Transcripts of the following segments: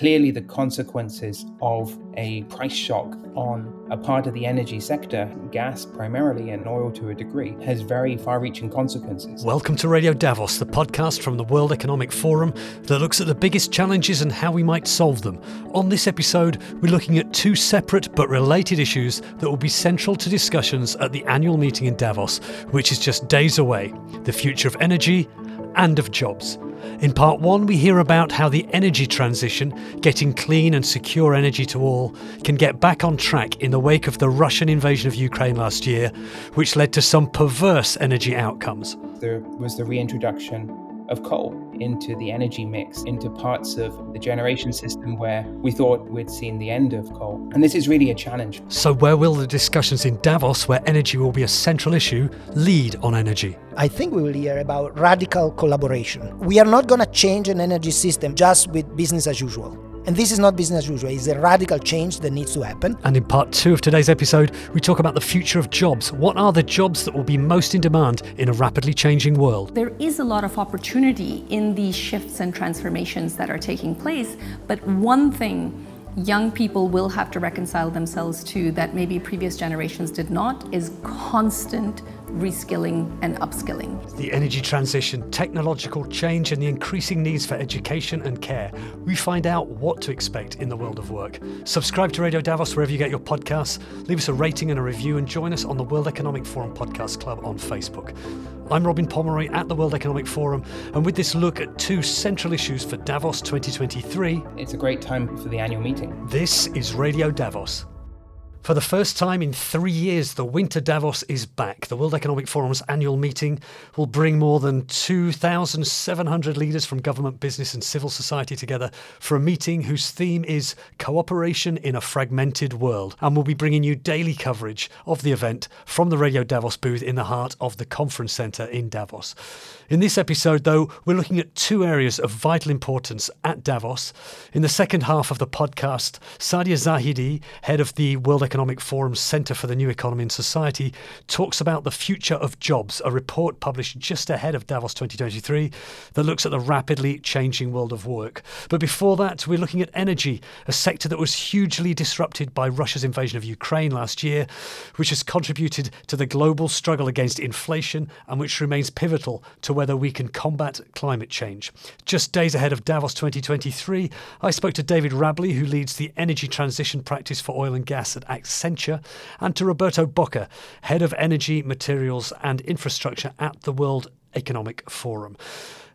clearly the consequences of a price shock on a part of the energy sector, gas primarily and oil to a degree, has very far-reaching consequences. Welcome to Radio Davos, the podcast from the World Economic Forum that looks at the biggest challenges and how we might solve them. On this episode, we're looking at two separate but related issues that will be central to discussions at the annual meeting in Davos, which is just days away: the future of energy and of jobs. In part one, we hear about how the energy transition, getting clean and secure energy to all, can get back on track in the wake of the Russian invasion of Ukraine last year, which led to some perverse energy outcomes. There was the reintroduction of coal into the energy mix, into parts of the generation system where we thought we'd seen the end of coal. And this is really a challenge. So where will the discussions in Davos, where energy will be a central issue, lead on energy? I think we will hear about radical collaboration. We are not going to change an energy system just with business as usual. And this is not business as usual, it's a radical change that needs to happen. And in part two of today's episode, we talk about the future of jobs. What are the jobs that will be most in demand in a rapidly changing world? There is a lot of opportunity in these shifts and transformations that are taking place, but one thing young people will have to reconcile themselves to that maybe previous generations did not is constant reskilling and upskilling. The energy transition, technological change, and the increasing needs for education and care. We find out what to expect in the world of work. Subscribe to Radio Davos wherever you get your podcasts. Leave us a rating and a review, and join us on the World Economic Forum Podcast Club on Facebook. I'm Robin Pomeroy at the World Economic Forum, and with this look at two central issues for Davos 2023... It's a great time for the annual meeting. This is Radio Davos. For the first time in 3 years, the Winter Davos is back. The World Economic Forum's annual meeting will bring more than 2,700 leaders from government, business and civil society together for a meeting whose theme is Cooperation in a Fragmented World. And we'll be bringing you daily coverage of the event from the Radio Davos booth in the heart of the conference centre in Davos. In this episode, though, we're looking at two areas of vital importance at Davos. In the second half of the podcast, Sadia Zahidi, head of the World Economic Forum's Centre for the New Economy and Society, talks about the future of jobs, a report published just ahead of Davos 2023 that looks at the rapidly changing world of work. But before that, we're looking at energy, a sector that was hugely disrupted by Russia's invasion of Ukraine last year, which has contributed to the global struggle against inflation and which remains pivotal to whether we can combat climate change. Just days ahead of Davos 2023, I spoke to David Rabley, who leads the energy transition practice for oil and gas at Accenture, and to Roberto Bocca, Head of Energy, Materials and Infrastructure at the World Economic Forum.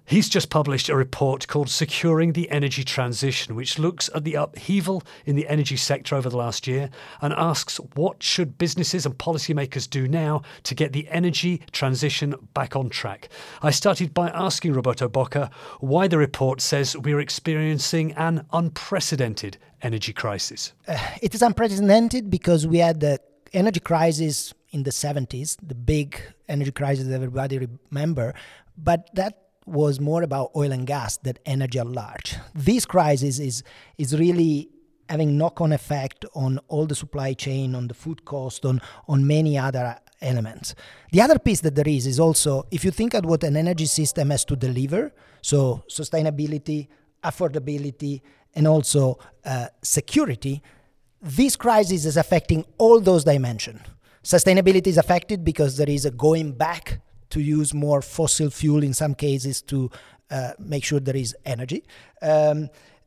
He's just published a report called Securing the Energy Transition, which looks at the upheaval in the energy sector over the last year and asks what should businesses and policymakers do now to get the energy transition back on track. I started by asking Roberto Bocca why the report says we're experiencing an unprecedented energy crisis. It is unprecedented because we had the energy crisis in the 70s, the big energy crisis that everybody remember, but that was more about oil and gas than energy at large. This crisis is really having knock-on effect on all the supply chain, on the food cost, on many other elements. The other piece that there is also, if you think at what an energy system has to deliver, so sustainability, affordability, and also security, this crisis is affecting all those dimensions. Sustainability is affected because there is a going back to use more fossil fuel in some cases to make sure there is energy.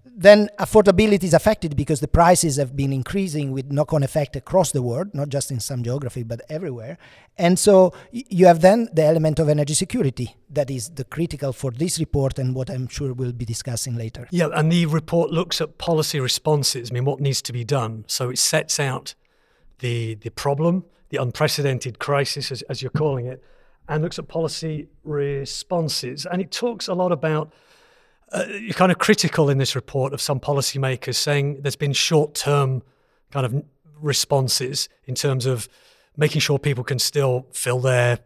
Then affordability is affected because the prices have been increasing with knock-on effect across the world, not just in some geography, but everywhere. And so you have then the element of energy security that is the critical for this report and what I'm sure we'll be discussing later. Yeah, and the report looks at policy responses, I mean, what needs to be done. So it sets out the problem, the unprecedented crisis, as you're calling it, and looks at policy responses. And it talks a lot about, you're kind of critical in this report of some policymakers saying there's been short-term kind of responses in terms of making sure people can still fill their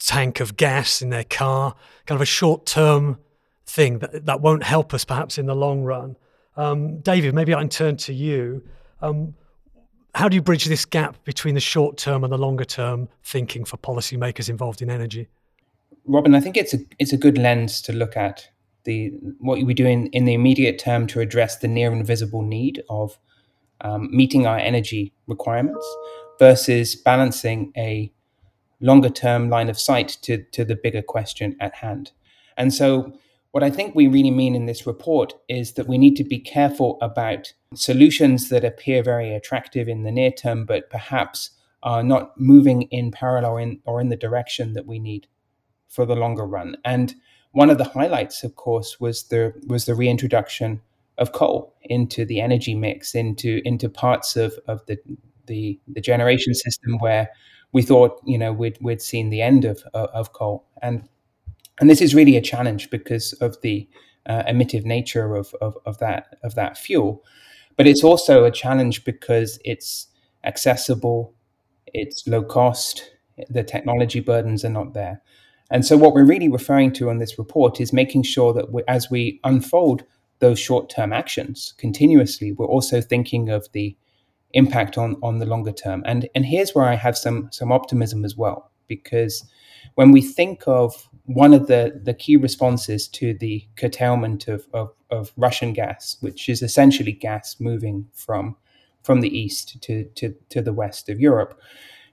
tank of gas in their car, kind of a short-term thing that won't help us perhaps in the long run. David, maybe I can turn to you. How do you bridge this gap between the short-term and the longer-term thinking for policymakers involved in energy? Robin, I think it's a good lens to look at what we do in the immediate term to address the near and visible need of meeting our energy requirements versus balancing a longer term line of sight to the bigger question at hand. And so what I think we really mean in this report is that we need to be careful about solutions that appear very attractive in the near term, but perhaps are not moving in parallel or in the direction that we need for the longer run. And one of the highlights, of course, was the reintroduction of coal into the energy mix, into parts of the generation system where we thought, you know, we'd seen the end of coal. And this is really a challenge because of the emittive nature of that fuel. But it's also a challenge because it's accessible, it's low cost, the technology burdens are not there. And so what we're really referring to in this report is making sure that as we unfold those short-term actions continuously, we're also thinking of the impact on the longer term. And here's where I have some optimism as well, because when we think of one of the key responses to the curtailment of Russian gas, which is essentially gas moving from the east to the west of Europe,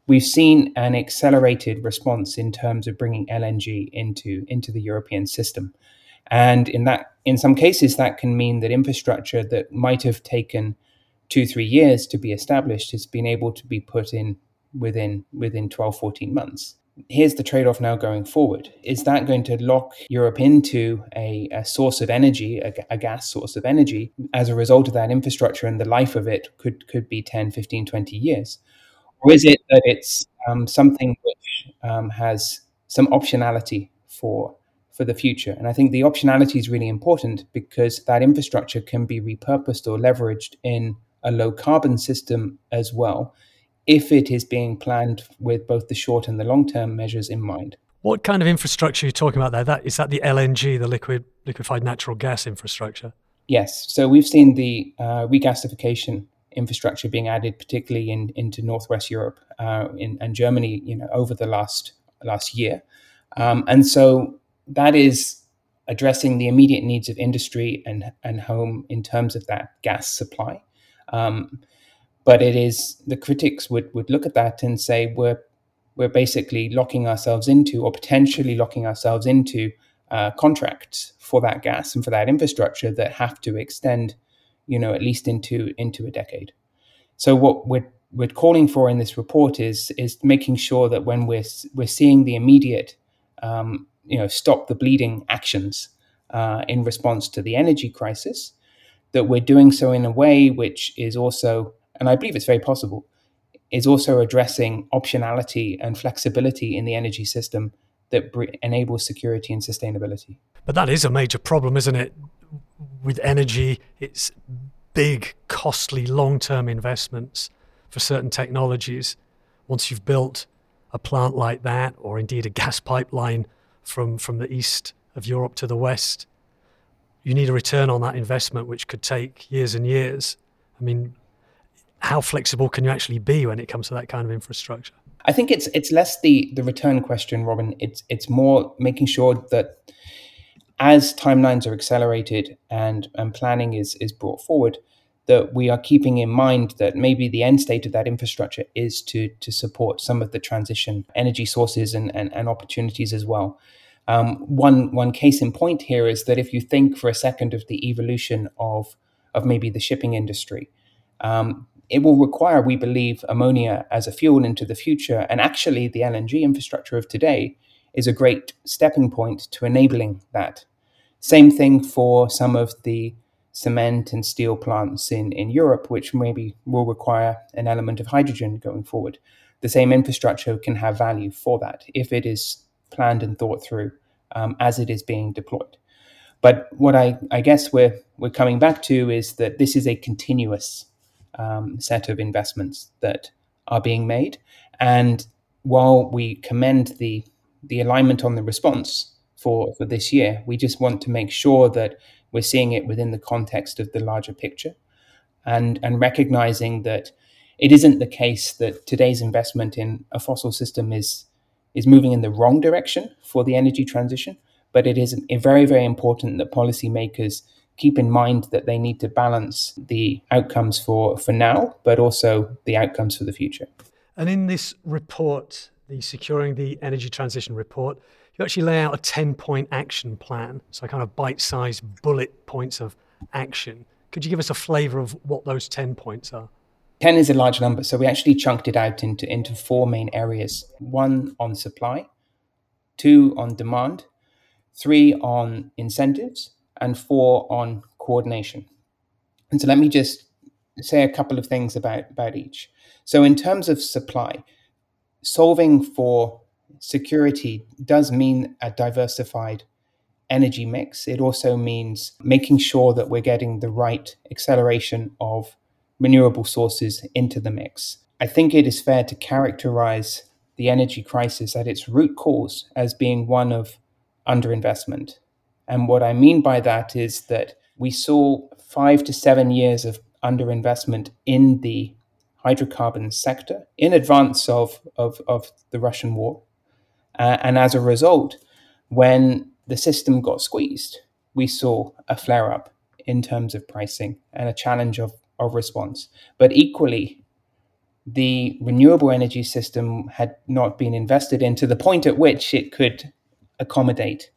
we've seen an accelerated response in terms of bringing LNG into the European system. And in some cases, that can mean that infrastructure that might have taken 2-3 years to be established has been able to be put in within 12, 14 months. Here's the trade-off now going forward. Is that going to lock Europe into a source of energy, a gas source of energy? As a result of that infrastructure and the life of it could be 10, 15, 20 years. Or is it that it's something which has some optionality for the future? And I think the optionality is really important because that infrastructure can be repurposed or leveraged in a low-carbon system as well, if it is being planned with both the short and the long-term measures in mind. What kind of infrastructure are you talking about there? Is that the LNG, the liquefied natural gas infrastructure? Yes. So we've seen the regasification infrastructure being added, particularly into Northwest Europe and Germany, you know, over the last year. And so that is addressing the immediate needs of industry and home in terms of that gas supply. But it is, the critics would look at that and say we're basically locking ourselves into, or potentially locking ourselves into, contracts for that gas and for that infrastructure that have to extend, you know, at least into a decade. So what we're calling for in this report is making sure that when we're seeing the immediate, you know, stop the bleeding actions in response to the energy crisis, that we're doing so in a way which is also, and I believe it's very possible, is also addressing optionality and flexibility in the energy system that enables security and sustainability. But that is a major problem, isn't it? With energy, it's big, costly, long-term investments for certain technologies. Once you've built a plant like that, or indeed a gas pipeline from the east of Europe to the west, you need a return on that investment, which could take years and years. I mean, how flexible can you actually be when it comes to that kind of infrastructure? I think it's less the return question, Robin. It's more making sure that as timelines are accelerated and planning is brought forward, that we are keeping in mind that maybe the end state of that infrastructure is to support some of the transition energy sources and opportunities as well. One case in point here is that if you think for a second of the evolution of maybe the shipping industry, it will require, we believe, ammonia as a fuel into the future. And actually, the LNG infrastructure of today is a great stepping point to enabling that. Same thing for some of the cement and steel plants in Europe, which maybe will require an element of hydrogen going forward. The same infrastructure can have value for that if it is planned and thought through as it is being deployed. But what I guess we're coming back to is that this is a continuous set of investments that are being made, and while we commend the alignment on the response for this year, we just want to make sure that we're seeing it within the context of the larger picture, and recognizing that it isn't the case that today's investment in a fossil system is moving in the wrong direction for the energy transition, But it is very, very important that policymakers keep in mind that they need to balance the outcomes for now, but also the outcomes for the future. And in this report, the Securing the Energy Transition report, you actually lay out a 10-point action plan, so kind of bite-sized bullet points of action. Could you give us a flavour of what those 10 points are? 10 is a large number, so we actually chunked it out into four main areas. 1 on supply, 2 on demand, 3 on incentives, and 4 on coordination. And so let me just say a couple of things about each. So in terms of supply, solving for security does mean a diversified energy mix. It also means making sure that we're getting the right acceleration of renewable sources into the mix. I think it is fair to characterize the energy crisis at its root cause as being one of underinvestment. And what I mean by that is that we saw 5 to 7 years of underinvestment in the hydrocarbon sector in advance of the Russian war. And as a result, when the system got squeezed, we saw a flare-up in terms of pricing and a challenge of response. But equally, the renewable energy system had not been invested in to the point at which it could accommodate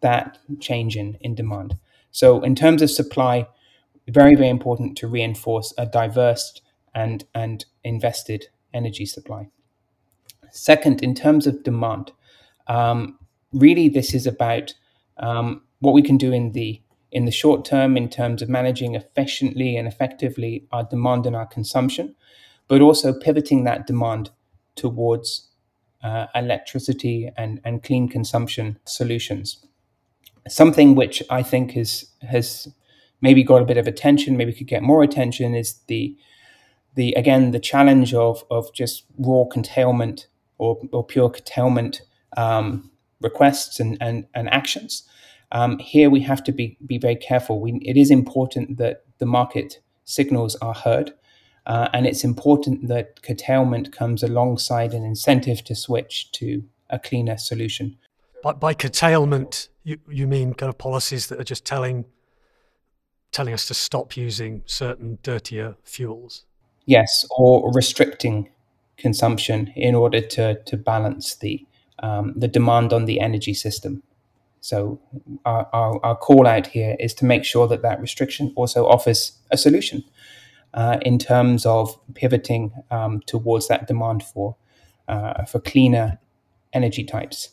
that change in demand. So in terms of supply, very, very important to reinforce a diverse and invested energy supply. Second, in terms of demand, really this is about what we can do in the short term in terms of managing efficiently and effectively our demand and our consumption, but also pivoting that demand towards electricity and clean consumption solutions. Something which I think has maybe got a bit of attention, maybe could get more attention, is the challenge of just raw curtailment or pure curtailment requests and actions. Here we have to be very careful. It is important that the market signals are heard, and it's important that curtailment comes alongside an incentive to switch to a cleaner solution. But by curtailment, you mean kind of policies that are just telling us to stop using certain dirtier fuels? Yes, or restricting consumption in order to balance the demand on the energy system. So our call out here is to make sure that restriction also offers a solution in terms of pivoting towards that demand for cleaner energy types.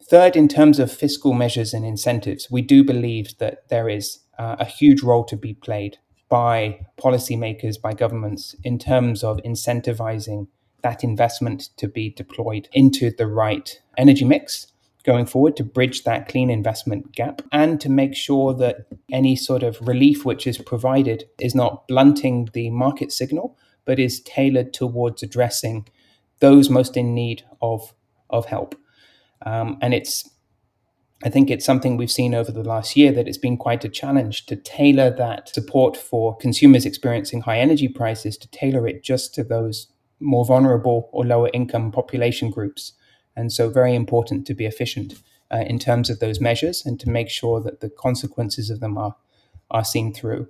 Third, in terms of fiscal measures and incentives, we do believe that there is a huge role to be played by policymakers, by governments, in terms of incentivizing that investment to be deployed into the right energy mix going forward to bridge that clean investment gap and to make sure that any sort of relief which is provided is not blunting the market signal, but is tailored towards addressing those most in need of help. And I think it's something we've seen over the last year that it's been quite a challenge to tailor that support for consumers experiencing high energy prices, to tailor it just to those more vulnerable or lower income population groups. And so very important to be efficient in terms of those measures and to make sure that the consequences of them are seen through.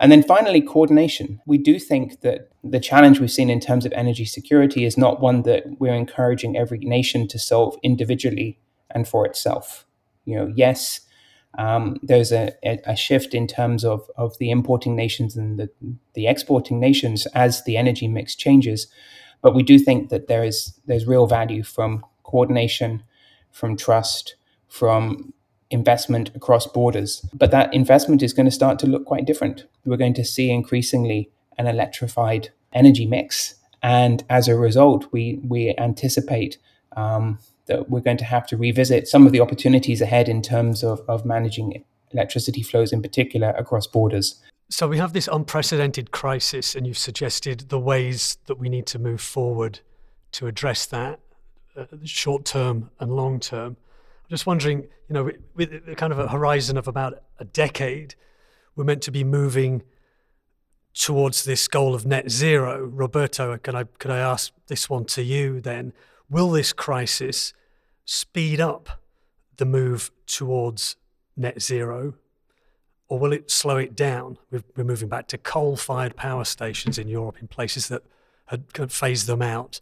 And then finally, coordination. We do think that the challenge we've seen in terms of energy security is not one that we're encouraging every nation to solve individually and for itself. Yes, there's a shift in terms of the importing nations and the exporting nations as the energy mix changes, but we do think that there's real value from coordination, from trust, from investment across borders. But that investment is going to start to look quite different. We're going to see increasingly an electrified energy mix, and as a result, we anticipate that we're going to have to revisit some of the opportunities ahead in terms of managing electricity flows in particular across borders. So we have this unprecedented crisis, and you've suggested the ways that we need to move forward to address that, short term and long term. I'm just wondering, with kind of a horizon of about a decade, we're meant to be moving towards this goal of net zero. Roberto, could I ask this one to you then? Will this crisis speed up the move towards net zero, or will it slow it down? We're moving back to coal-fired power stations in Europe in places that had kind of phased them out.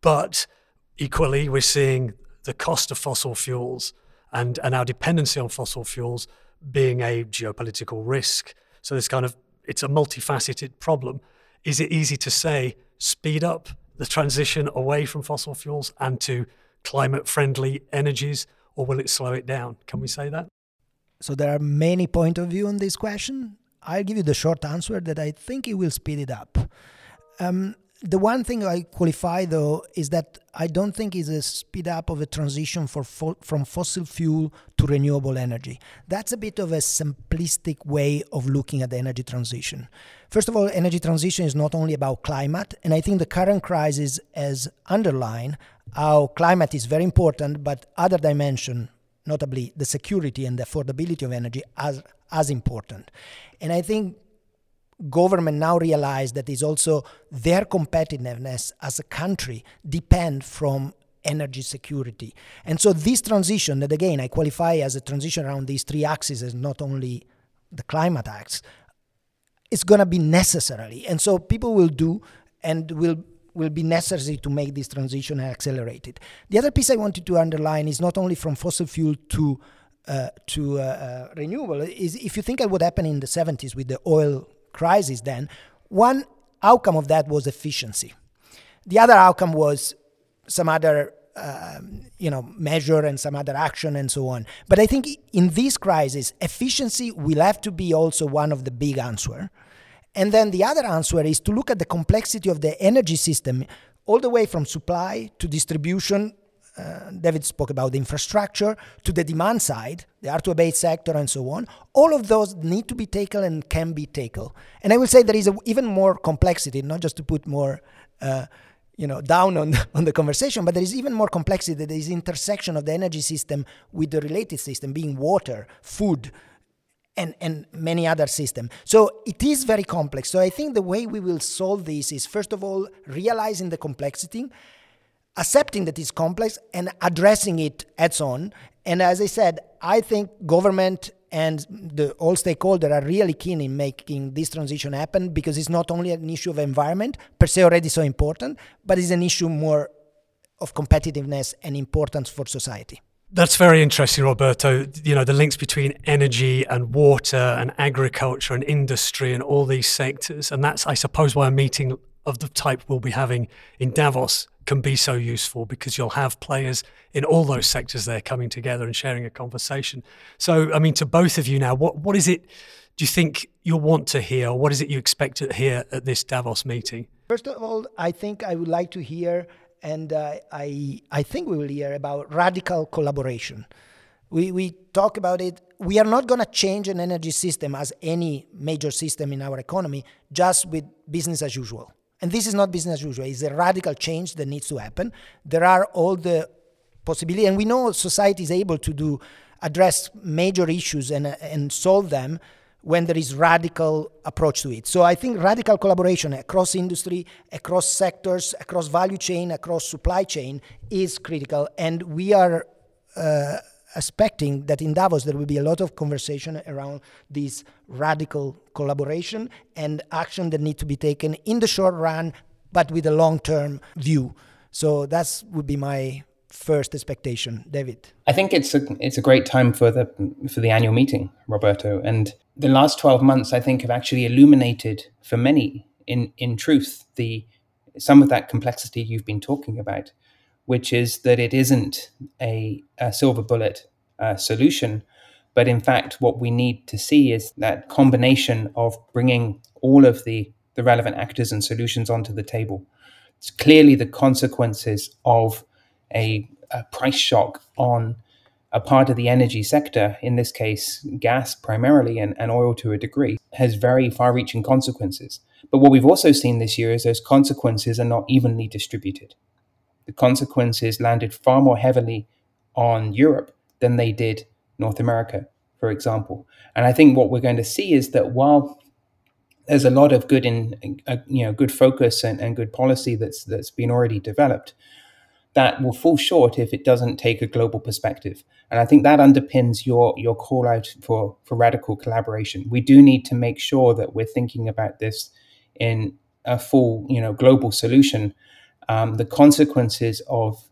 But equally, we're seeing the cost of fossil fuels and our dependency on fossil fuels being a geopolitical risk. So this kind of, it's a multifaceted problem. Is it easy to say, speed up the transition away from fossil fuels and to climate-friendly energies, or will it slow it down? Can we say that? So there are many points of view on this question. I'll give you the short answer that I think it will speed it up. The one thing I qualify, though, is that I don't think it's a speed up of a transition from fossil fuel to renewable energy. That's a bit of a simplistic way of looking at the energy transition. First of all, energy transition is not only about climate, and I think the current crisis has underlined how climate is very important, but other dimension, notably the security and the affordability of energy, are as important. And I think government now realize that is also their competitiveness as a country depend from energy security. And so this transition that, again, I qualify as a transition around these three axes, as not only the climate axis, it's going to be necessary. And so people will do and will be necessary to make this transition and accelerate it. The other piece I wanted to underline is not only from fossil fuel to renewable, is if you think of what happened in the 70s with the oil crisis, then one outcome of that was efficiency. The other outcome was some other measure and some other action and so on. But I think in this crisis, efficiency will have to be also one of the big answer. And then the other answer is to look at the complexity of the energy system, all the way from supply to distribution. David spoke about the infrastructure, to the demand side, the hard-to-abate sector and so on. All of those need to be tackled and can be tackled. And I will say there is even more complexity, not just to put more down on the conversation, but there is even more complexity that there is intersection of the energy system with the related system, being water, food, and many other systems. So it is very complex. So I think the way we will solve this is, first of all, realizing the complexity, accepting that it's complex and addressing it heads on. And as I said, I think government and all stakeholders are really keen in making this transition happen, because it's not only an issue of environment, per se already so important, but it's an issue more of competitiveness and importance for society. That's very interesting, Roberto. The links between energy and water and agriculture and industry and all these sectors. And that's, I suppose, why a meeting of the type we'll be having in Davos can be so useful, because you'll have players in all those sectors there coming together and sharing a conversation. So, I mean, to both of you now, what is it do you think you'll want to hear? Or what is it you expect to hear at this Davos meeting? First of all, I think I would like to hear, and I think we will hear about radical collaboration. We talk about it. We are not going to change an energy system as any major system in our economy just with business as usual. And this is not business as usual. It's a radical change that needs to happen. There are all the possibilities. And we know society is able to address major issues and solve them when there is radical approach to it. So I think radical collaboration across industry, across sectors, across value chain, across supply chain is critical. And we are expecting that in Davos there will be a lot of conversation around this radical collaboration and action that need to be taken in the short run, but with a long-term view. So that would be my first expectation. David? I think it's a great time for the annual meeting, Roberto. And the last 12 months, I think, have actually illuminated for many, in truth, some of that complexity you've been talking about, which is that it isn't a silver bullet solution. But in fact, what we need to see is that combination of bringing all of the relevant actors and solutions onto the table. It's clearly the consequences of a price shock on a part of the energy sector, in this case, gas primarily, and oil to a degree, has very far-reaching consequences. But what we've also seen this year is those consequences are not evenly distributed. The consequences landed far more heavily on Europe than they did North America, for example. And I think what we're going to see is that while there's a lot of good good focus and good policy that's been already developed, that will fall short if it doesn't take a global perspective. And I think that underpins your call out for radical collaboration. We do need to make sure that we're thinking about this in a full, global solution. The consequences of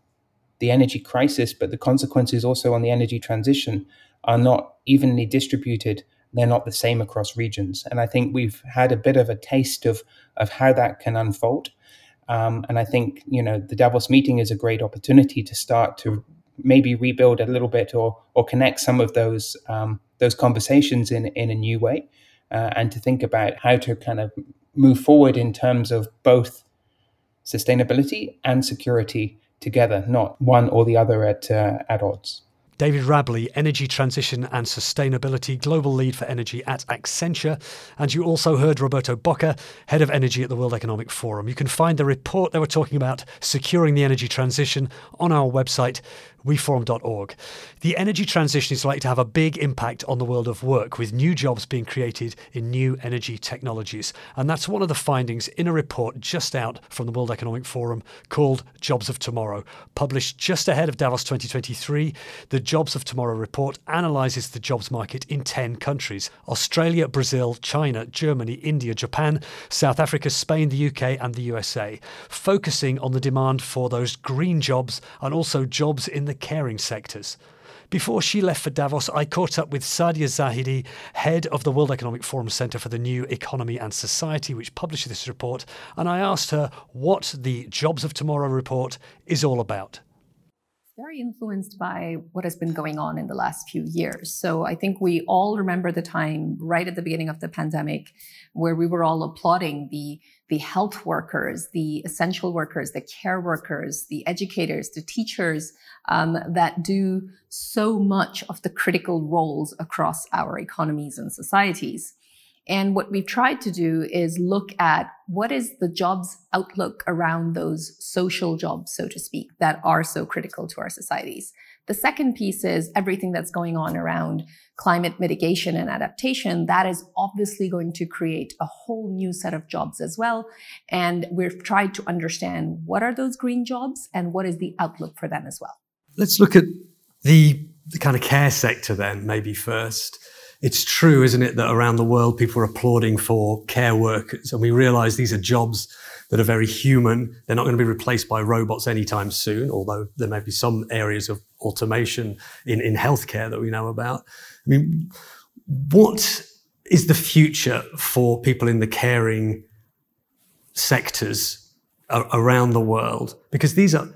the energy crisis, but the consequences also on the energy transition, are not evenly distributed. They're not the same across regions. And I think we've had a bit of a taste of how that can unfold. And I think, the Davos meeting is a great opportunity to start to maybe rebuild a little bit or connect some of those conversations in a new way, and to think about how to kind of move forward in terms of both sustainability and security together, not one or the other at odds. David Rabley, Energy Transition and Sustainability Global Lead for Energy at Accenture. And you also heard Roberto Bocca, Head of Energy at the World Economic Forum. You can find the report they were talking about, Securing the Energy Transition, on our website, WeForum.org. The energy transition is likely to have a big impact on the world of work, with new jobs being created in new energy technologies. And that's one of the findings in a report just out from the World Economic Forum called Jobs of Tomorrow, published just ahead of Davos 2023. The Jobs of Tomorrow report analyses the jobs market in 10 countries: Australia, Brazil, China, Germany, India, Japan, South Africa, Spain, the UK and the USA, focusing on the demand for those green jobs and also jobs in the caring sectors. Before she left for Davos, I caught up with Sadia Zahidi, head of the World Economic Forum Centre for the New Economy and Society, which published this report, and I asked her what the Jobs of Tomorrow report is all about. Very influenced by what has been going on in the last few years. So I think we all remember the time right at the beginning of the pandemic where we were all applauding the health workers, the essential workers, the care workers, the educators, the teachers that do so much of the critical roles across our economies and societies. And what we've tried to do is look at what is the jobs outlook around those social jobs, so to speak, that are so critical to our societies. The second piece is everything that's going on around climate mitigation and adaptation. That is obviously going to create a whole new set of jobs as well. And we've tried to understand what are those green jobs and what is the outlook for them as well. Let's look at the kind of care sector then, maybe first. It's true, isn't it, that around the world people are applauding for care workers, and we realise these are jobs that are very human. They're not going to be replaced by robots anytime soon, although there may be some areas of automation in healthcare that we know about. I mean, what is the future for people in the caring sectors around the world? Because these are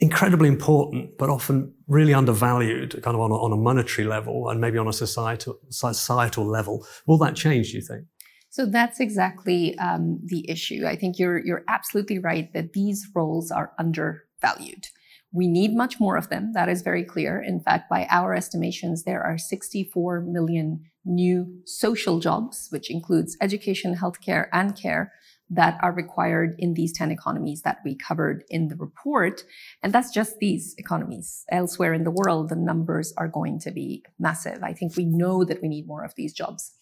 incredibly important, but often really undervalued, kind of on a monetary level and maybe on a societal level. Will that change, do you think? So that's exactly the issue. I think you're absolutely right that these roles are undervalued. We need much more of them. That is very clear. In fact, by our estimations, there are 64 million new social jobs, which includes education, healthcare, and care, that are required in these 10 economies that we covered in the report. And that's just these economies. Elsewhere in the world, the numbers are going to be massive. I think we know that we need more of these jobs.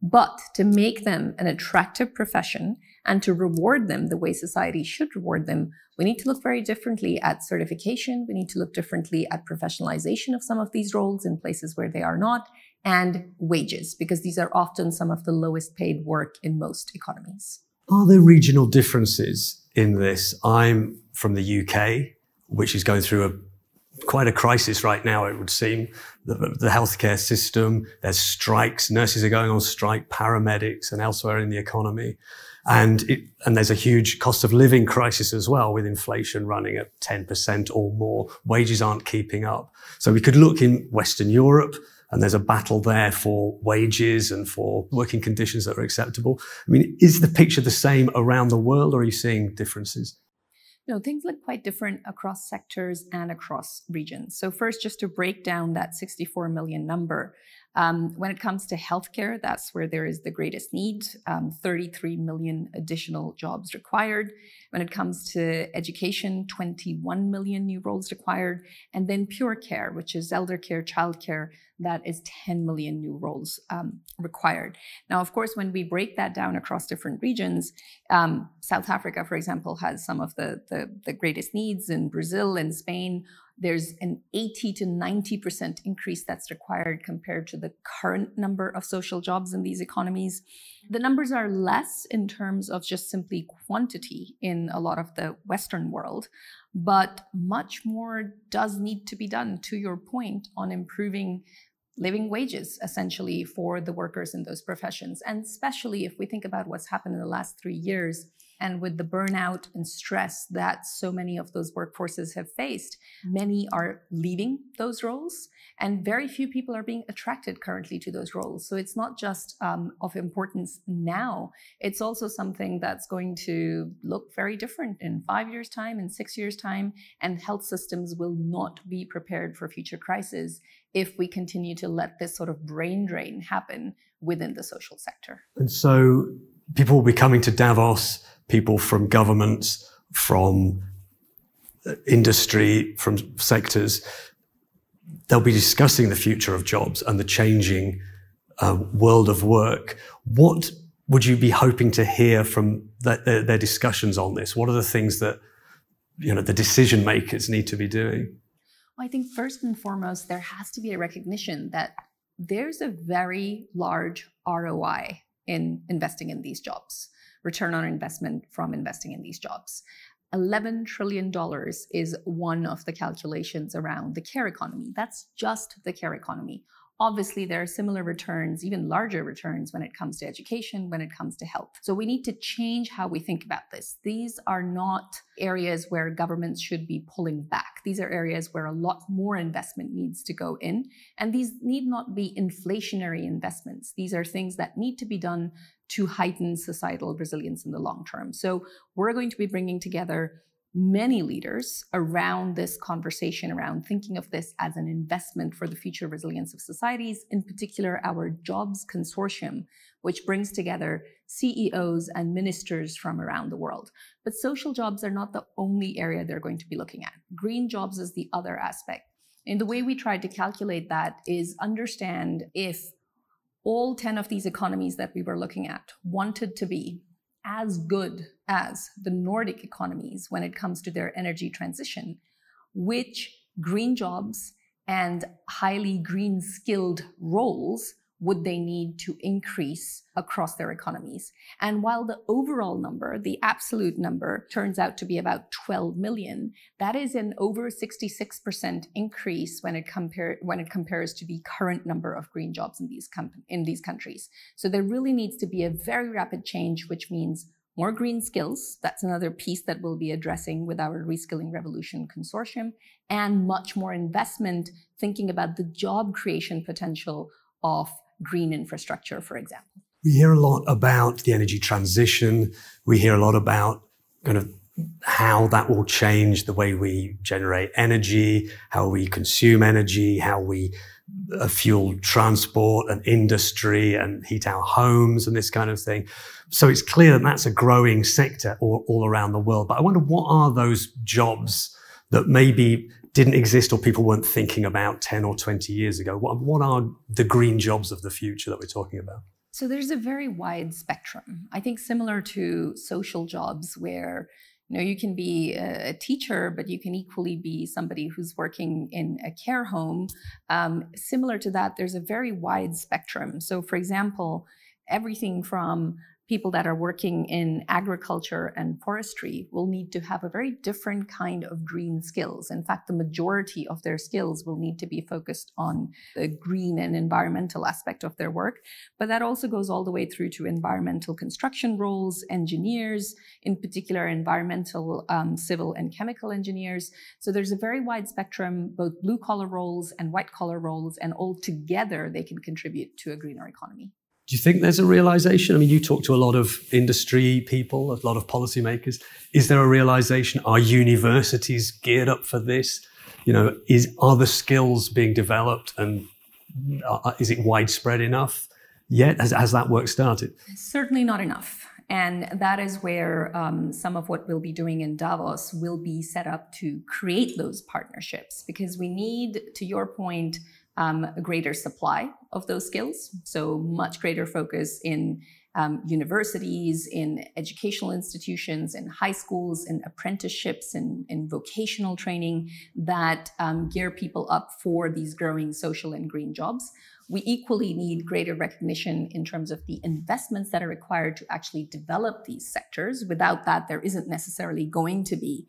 But to make them an attractive profession and to reward them the way society should reward them, we need to look very differently at certification. We need to look differently at professionalization of some of these roles in places where they are not, and wages, because these are often some of the lowest paid work in most economies. Are there regional differences in this? I'm from the UK, which is going through quite a crisis right now, it would seem. The healthcare system, there's strikes, nurses are going on strike, paramedics, and elsewhere in the economy. And there's a huge cost of living crisis as well, with inflation running at 10% or more. Wages aren't keeping up. So we could look in Western Europe, and there's a battle there for wages and for working conditions that are acceptable. I mean, is the picture the same around the world, or are you seeing differences? No, things look quite different across sectors and across regions. So first, just to break down that 64 million number, When it comes to healthcare, that's where there is the greatest need, 33 million additional jobs required. When it comes to education, 21 million new roles required. And then pure care, which is elder care, child care, that is 10 million new roles required. Now, of course, when we break that down across different regions, South Africa, for example, has some of the greatest needs. In Brazil and Spain, there's an 80 to 90% increase that's required compared to the current number of social jobs in these economies. The numbers are less in terms of just simply quantity in a lot of the Western world, but much more does need to be done, to your point, on improving living wages, essentially, for the workers in those professions. And especially if we think about what's happened in the last 3 years, and with the burnout and stress that so many of those workforces have faced, many are leaving those roles, and very few people are being attracted currently to those roles. So it's not just of importance now, it's also something that's going to look very different in 5 years' time, in 6 years' time, and health systems will not be prepared for future crises if we continue to let this sort of brain drain happen within the social sector. And so people will be coming to Davos, people from governments, from industry, from sectors. They'll be discussing the future of jobs and the changing world of work. What would you be hoping to hear from their discussions on this? What are the things that, you know, the decision makers need to be doing? Well, I think first and foremost, there has to be a recognition that there's a very large ROI in investing in these jobs, return on investment from investing in these jobs. $11 trillion is one of the calculations around the care economy. That's just the care economy. Obviously, there are similar returns, even larger returns when it comes to education, when it comes to health. So we need to change how we think about this. These are not areas where governments should be pulling back. These are areas where a lot more investment needs to go in. And these need not be inflationary investments. These are things that need to be done to heighten societal resilience in the long term. So we're going to be bringing together many leaders around this conversation, around thinking of this as an investment for the future resilience of societies, in particular our Jobs Consortium, which brings together CEOs and ministers from around the world. But social jobs are not the only area they're going to be looking at. Green jobs is the other aspect. And the way we tried to calculate that is understand if all 10 of these economies that we were looking at wanted to be as good as the Nordic economies when it comes to their energy transition, which green jobs and highly green skilled roles would they need to increase across their economies. And while the overall number, the absolute number, turns out to be about 12 million, that is an over 66% increase when it compares to the current number of green jobs in these countries. So there really needs to be a very rapid change, which means more green skills. That's another piece that we'll be addressing with our Reskilling Revolution Consortium, and much more investment thinking about the job creation potential of green infrastructure, for example. We hear a lot about the energy transition. We hear a lot about kind of how that will change the way we generate energy, how we consume energy, how we fuel transport and industry and heat our homes and this kind of thing. So it's clear that that's a growing sector all around the world. But I wonder, what are those jobs that maybe didn't exist or people weren't thinking about 10 or 20 years ago? What are the green jobs of the future that we're talking about? So there's a very wide spectrum. I think similar to social jobs where, you know, you can be a teacher, but you can equally be somebody who's working in a care home. Similar to that, there's a very wide spectrum. So for example, everything from people that are working in agriculture and forestry will need to have a very different kind of green skills. In fact, the majority of their skills will need to be focused on the green and environmental aspect of their work. But that also goes all the way through to environmental construction roles, engineers, in particular environmental, civil and chemical engineers. So there's a very wide spectrum, both blue collar roles and white collar roles, and all together they can contribute to a greener economy. Do you think there's a realization? I mean, you talk to a lot of industry people, a lot of policymakers. Is there a realization? Are universities geared up for this? You know, are the skills being developed and Is it widespread enough yet? Has that work started? Certainly not enough. And that is where some of what we'll be doing in Davos will be set up to create those partnerships, because we need, to your point, a greater supply of those skills. So much greater focus in universities, in educational institutions, in high schools, in apprenticeships, in vocational training that gear people up for these growing social and green jobs. We equally need greater recognition in terms of the investments that are required to actually develop these sectors. Without that, there isn't necessarily going to be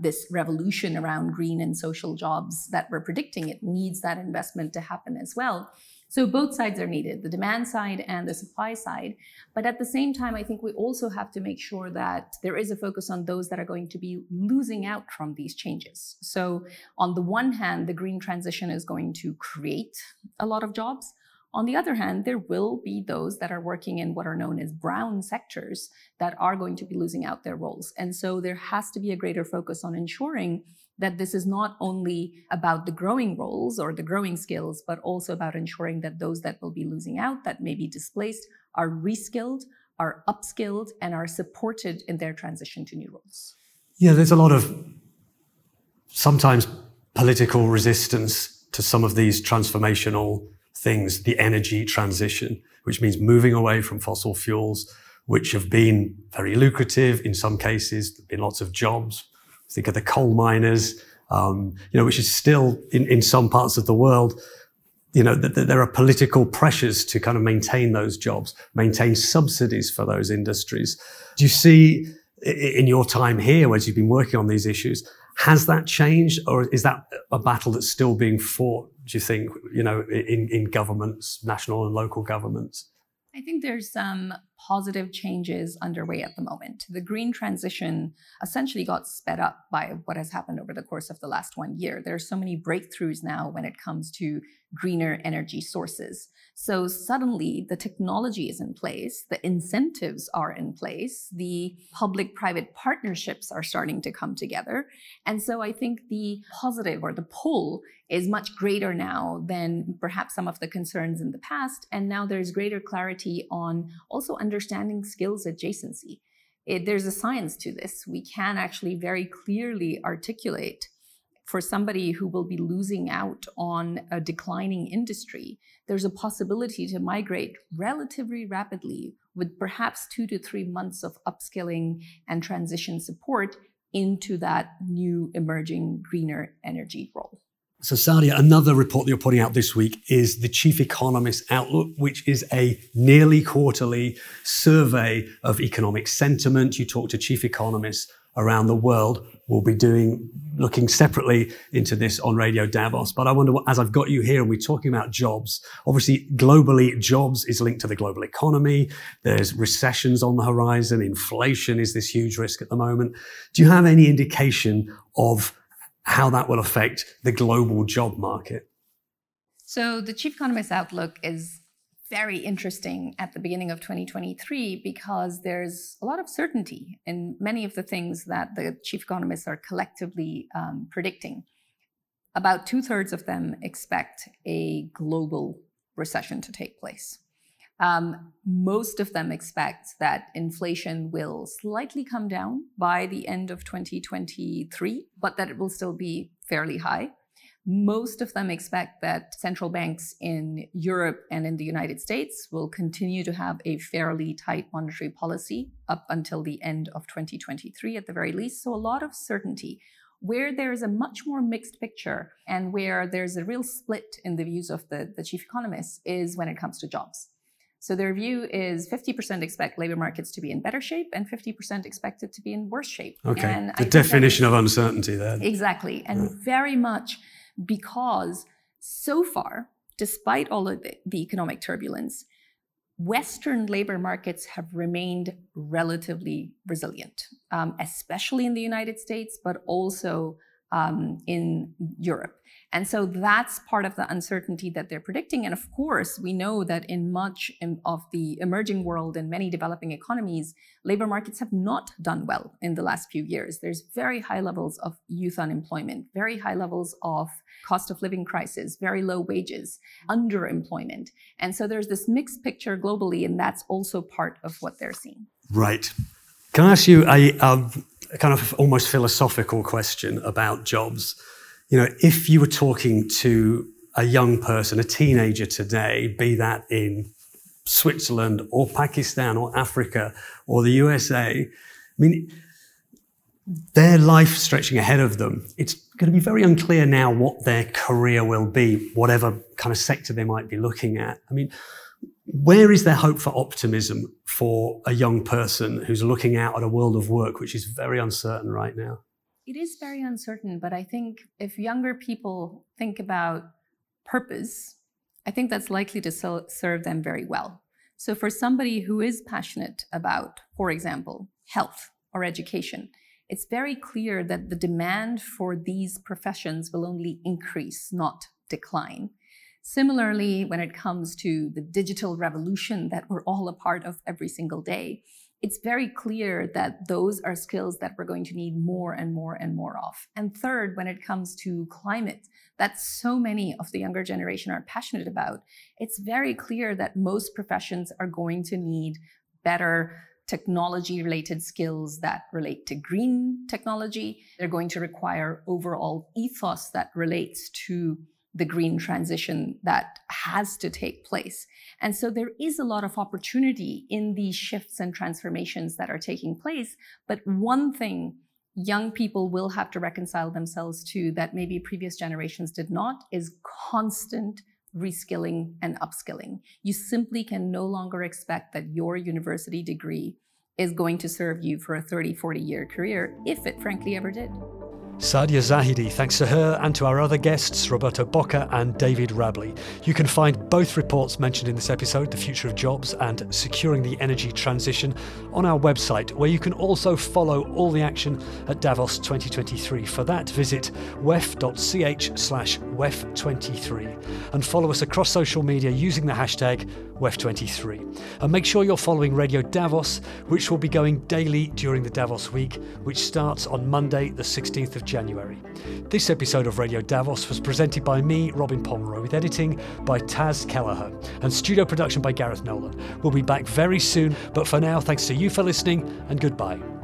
this revolution around green and social jobs that we're predicting. It needs that investment to happen as well. So both sides are needed, the demand side and the supply side. But at the same time, I think we also have to make sure that there is a focus on those that are going to be losing out from these changes. So on the one hand, the green transition is going to create a lot of jobs. On the other hand, there will be those that are working in what are known as brown sectors that are going to be losing out their roles. And so there has to be a greater focus on ensuring that this is not only about the growing roles or the growing skills, but also about ensuring that those that will be losing out, that may be displaced, are reskilled, are upskilled, and are supported in their transition to new roles. Yeah, there's a lot of sometimes political resistance to some of these transformational things, the energy transition, which means moving away from fossil fuels, which have been very lucrative. In some cases, there've been lots of jobs. Think of the coal miners, which is still in some parts of the world, there are political pressures to kind of maintain those jobs, maintain subsidies for those industries. Do you see in your time here, where you've been working on these issues, has that changed, or is that a battle that's still being fought, do you think, in governments, national and local governments? I think there's some positive changes underway at the moment. The green transition essentially got sped up by what has happened over the course of the last 1 year. There are so many breakthroughs now when it comes to greener energy sources. So suddenly the technology is in place, the incentives are in place, the public-private partnerships are starting to come together. And so I think the positive, or the pull, is much greater now than perhaps some of the concerns in the past. And now there's greater clarity on also understanding skills adjacency. There's a science to this. We can actually very clearly articulate for somebody who will be losing out on a declining industry, there's a possibility to migrate relatively rapidly with perhaps 2 to 3 months of upskilling and transition support into that new emerging greener energy role. So Sadia, another report that you're putting out this week is the Chief Economist's Outlook, which is a nearly quarterly survey of economic sentiment. You talk to chief economists around the world. We'll be looking separately into this on Radio Davos. But I wonder, as I've got you here and we're talking about jobs, obviously globally jobs is linked to the global economy. There's recessions on the horizon. Inflation is this huge risk at the moment. Do you have any indication of how that will affect the global job market? So the Chief Economist's Outlook is very interesting at the beginning of 2023 because there's a lot of certainty in many of the things that the chief economists are collectively predicting. About 2/3 of them expect a global recession to take place. Most of them expect that inflation will slightly come down by the end of 2023, but that it will still be fairly high. Most of them expect that central banks in Europe and in the United States will continue to have a fairly tight monetary policy up until the end of 2023 at the very least. So a lot of certainty. Where there is a much more mixed picture and where there's a real split in the views of the chief economists is when it comes to jobs. So their view is 50% expect labor markets to be in better shape and 50% expect it to be in worse shape. Okay, and the definition of uncertainty there. Exactly, and very much because so far, despite all of the economic turbulence, Western labor markets have remained relatively resilient, especially in the United States, but also in Europe. And so that's part of the uncertainty that they're predicting. And of course, we know that in much of the emerging world and many developing economies, labor markets have not done well in the last few years. There's very high levels of youth unemployment, very high levels of cost of living crisis, very low wages, underemployment. And so there's this mixed picture globally, and that's also part of what they're seeing. Right. Can I ask you a kind of almost philosophical question about jobs? You know, if you were talking to a young person, a teenager today, be that in Switzerland or Pakistan or Africa or the USA, I mean, their life stretching ahead of them, it's going to be very unclear now what their career will be, whatever kind of sector they might be looking at. I mean, where is there hope for optimism for a young person who's looking out at a world of work which is very uncertain right now? It is very uncertain, but I think if younger people think about purpose, I think that's likely to serve them very well. So for somebody who is passionate about, for example, health or education, it's very clear that the demand for these professions will only increase, not decline. Similarly, when it comes to the digital revolution that we're all a part of every single day, it's very clear that those are skills that we're going to need more and more and more of. And third, when it comes to climate, that so many of the younger generation are passionate about, it's very clear that most professions are going to need better technology-related skills that relate to green technology. They're going to require overall ethos that relates to the green transition that has to take place. And so there is a lot of opportunity in these shifts and transformations that are taking place. But one thing young people will have to reconcile themselves to that maybe previous generations did not is constant reskilling and upskilling. You simply can no longer expect that your university degree is going to serve you for a 30, 40-year career, if it frankly ever did. Sadia Zahidi, thanks to her and to our other guests, Roberto Bocca and David Rabley. You can find both reports mentioned in this episode, The Future of Jobs and Securing the Energy Transition, on our website, where you can also follow all the action at Davos 2023. For that, visit wef.ch/wef23 and follow us across social media using the hashtag WEF23. And make sure you're following Radio Davos, which will be going daily during the Davos week, which starts on Monday, the 16th of January. This episode of Radio Davos was presented by me, Robin Pomeroy, with editing by Taz Kelleher and studio production by Gareth Nolan. We'll be back very soon, but for now, thanks to you for listening and goodbye.